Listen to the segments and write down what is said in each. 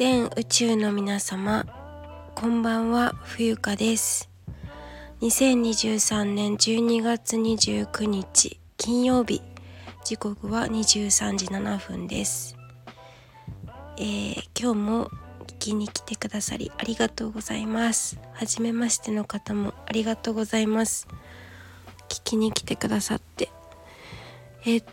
全宇宙の皆様、こんばんは、冬香です。2023年12月29日金曜日、時刻は23時7分です。今日も聞きに来てくださりありがとうございます。初めましての方もありがとうございます。聞きに来てくださって、今日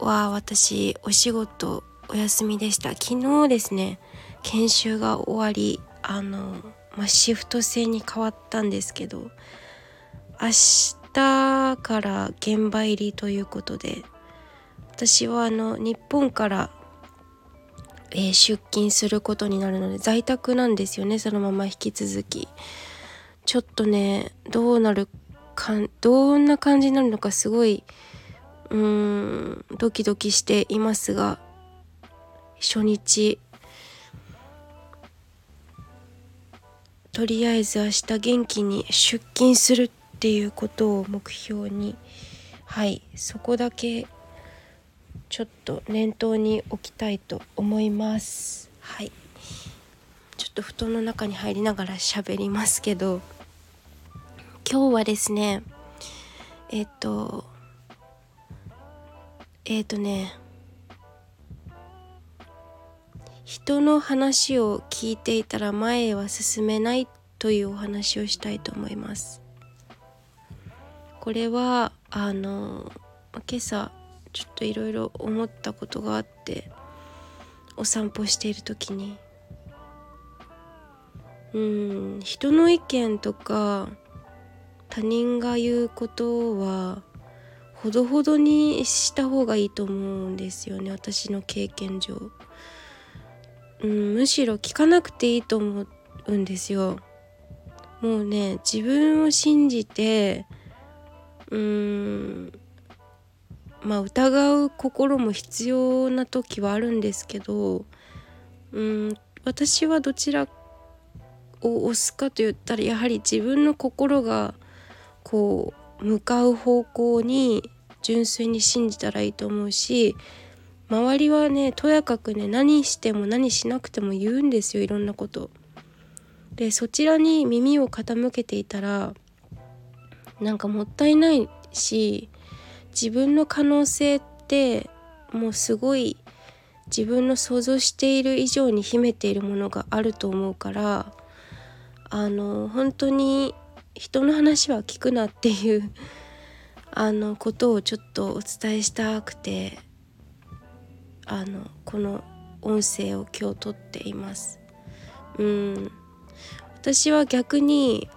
は私お仕事お休みでした。昨日ですね、研修が終わり、シフト制に変わったんですけど、明日から現場入りということで、私は日本から、出勤することになるので在宅なんですよね。そのまま引き続きちょっとね、どんな感じになるのかすごいドキドキしていますが、初日とりあえず明日元気に出勤するっていうことを目標に、そこだけちょっと念頭に置きたいと思います。ちょっと布団の中に入りながら喋りますけど、今日はですね、人の話を聞いていたら前へは進めないというお話をしたいと思います。これは今朝ちょっといろいろ思ったことがあって、お散歩している時に人の意見とか他人が言うことはほどほどにした方がいいと思うんですよね、私の経験上。むしろ聞かなくていいと思うんですよ。もうね、自分を信じて疑う心も必要な時はあるんですけど、私はどちらを推すかと言ったら、やはり自分の心がこう向かう方向に純粋に信じたらいいと思うし、周りはね、とやかくね、何しても何しなくても言うんですよ、いろんなことで。そちらに耳を傾けていたらもったいないし、自分の可能性ってもうすごい自分の想像している以上に秘めているものがあると思うから、本当に人の話は聞くなっていうことをちょっとお伝えしたくて、この音声を今日撮っています。私は逆に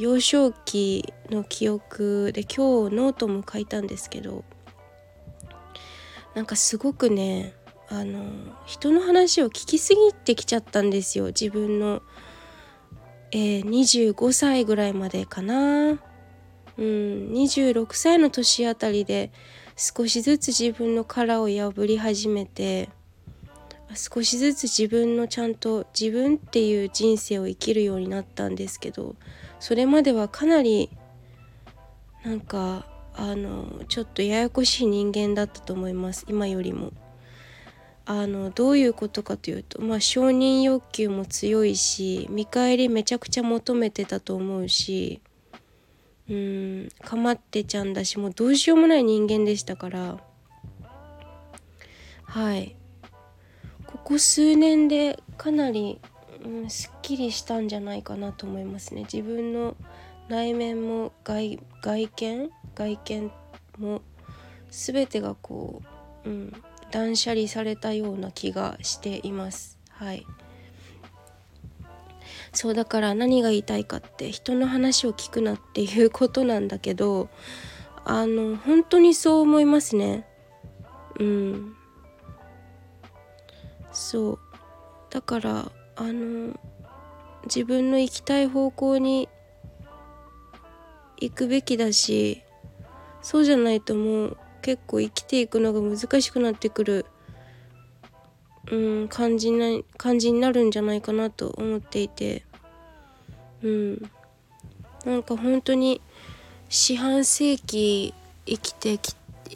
幼少期の記憶で、今日ノートも書いたんですけど、すごくね、人の話を聞きすぎてきちゃったんですよ。自分の、25歳ぐらいまでかな、26歳の年あたりで少しずつ自分の殻を破り始めて、少しずつちゃんと自分っていう人生を生きるようになったんですけど、それまではかなりちょっとややこしい人間だったと思います、今よりも。どういうことかというと、承認欲求も強いし、見返りめちゃくちゃ求めてたと思うし、かまってちゃんだし、もうどうしようもない人間でしたから。ここ数年でかなり、すっきりしたんじゃないかなと思いますね。自分の内面も 外見も全てがこう、断捨離されたような気がしています。そうだから、何が言いたいかって、人の話を聞くなっていうことなんだけど、本当にそう思いますね。そうだから、自分の行きたい方向に行くべきだし、そうじゃないともう結構生きていくのが難しくなってくる感じになるんじゃないかなと思っていて、本当に四半世紀生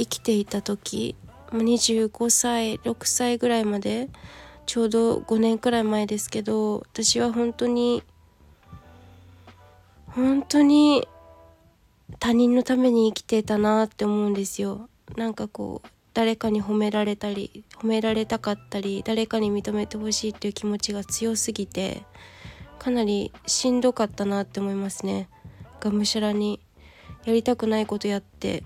きていた時25歳6歳ぐらいまで、ちょうど5年くらい前ですけど、私は本当に他人のために生きてたなって思うんですよ。なんかこう誰かに褒められたり褒められたかったり、誰かに認めてほしいっていう気持ちが強すぎて、かなりしんどかったなって思いますね。がむしゃらにやりたくないことやって、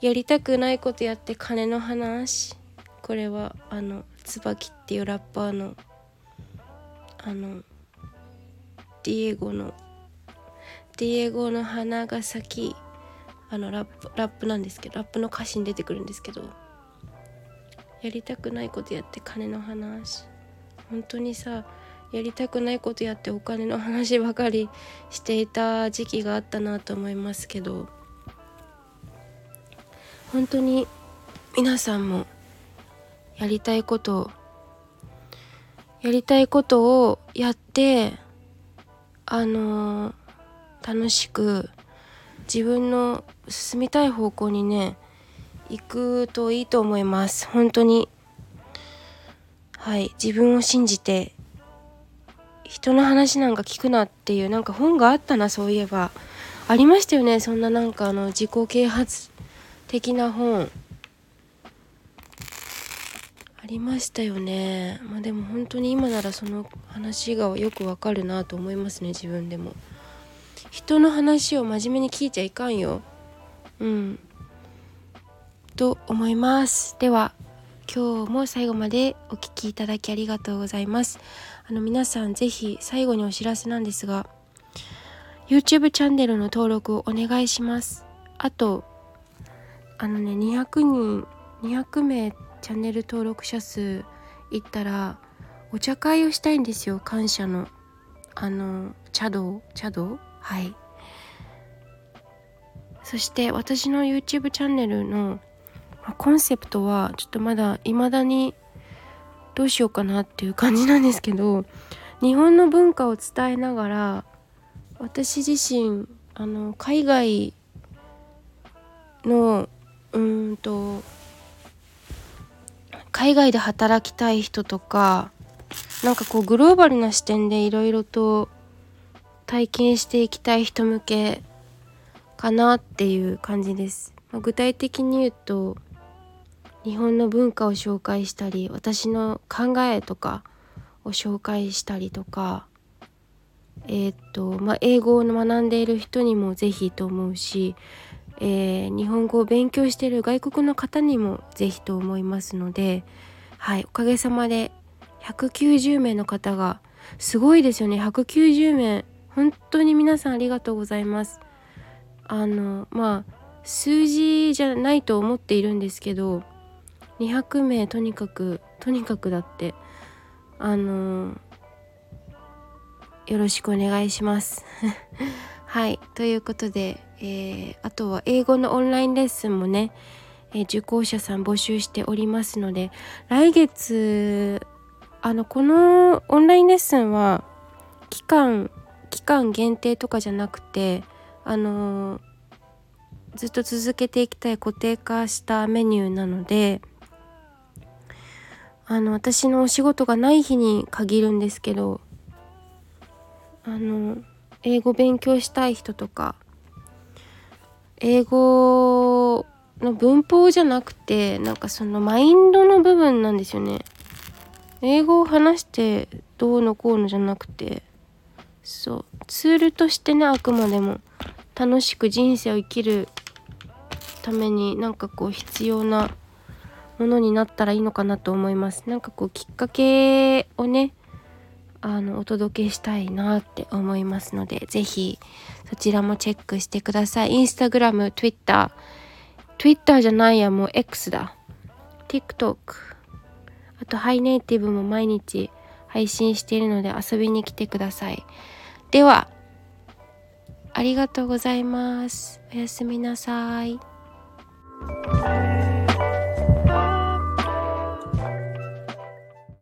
やりたくないことやって、金の話、これは椿っていうラッパーのディエゴの花が咲き、ラップなんですけど、ラップの歌詞に出てくるんですけど、やりたくないことやって金の話、本当にさ、やりたくないことやってお金の話ばかりしていた時期があったなと思いますけど、本当に皆さんもやりたいことをやって、楽しく自分の進みたい方向にね行くといいと思います。本当に、はい、自分を信じて、人の話なんか聞くなっていう、なんか本があったな、そういえばありましたよね、そんななんか自己啓発的な本ありましたよね。まあでも本当に今ならその話がよくわかるなと思いますね。自分でも人の話を真面目に聞いちゃいかんよ、と思います。では今日も最後までお聞きいただきありがとうございます。皆さんぜひ最後にお知らせなんですが、 YouTube チャンネルの登録をお願いします。あと200名チャンネル登録者数いったらお茶会をしたいんですよ。感謝の茶道、はい。そして私の YouTube チャンネルのコンセプトはちょっとまだ未だにどうしようかなっていう感じなんですけど、日本の文化を伝えながら、私自身海外の海外で働きたい人とか、なんかこうグローバルな視点でいろいろと体験していきたい人向けかなっていう感じです。具体的に言うと、日本の文化を紹介したり、私の考えとかを紹介したりとか、英語を学んでいる人にもぜひと思うし、日本語を勉強している外国の方にもぜひと思いますので、はい、おかげさまで190名の方が、すごいですよね、190名。本当に皆さんありがとうございます。数字じゃないと思っているんですけど、200名とにかくだってよろしくお願いしますはい、ということで、あとは英語のオンラインレッスンもね、受講者さん募集しておりますので、来月このオンラインレッスンは期間限定とかじゃなくて、ずっと続けていきたい固定化したメニューなので、私のお仕事がない日に限るんですけど、英語勉強したい人とか、英語の文法じゃなくて、なんかそのマインドの部分なんですよね。英語を話してどうのこうのじゃなくて、そうツールとしてね、あくまでも楽しく人生を生きるためになんかこう必要なものになったらいいのかなと思います。なんかこうきっかけをねお届けしたいなって思いますので、ぜひそちらもチェックしてください。インスタグラム、Twitter じゃないや、もう X だ、 TikTok、 あとハイネイティブも毎日配信しているので遊びに来てください。ではありがとうございます。おやすみなさい。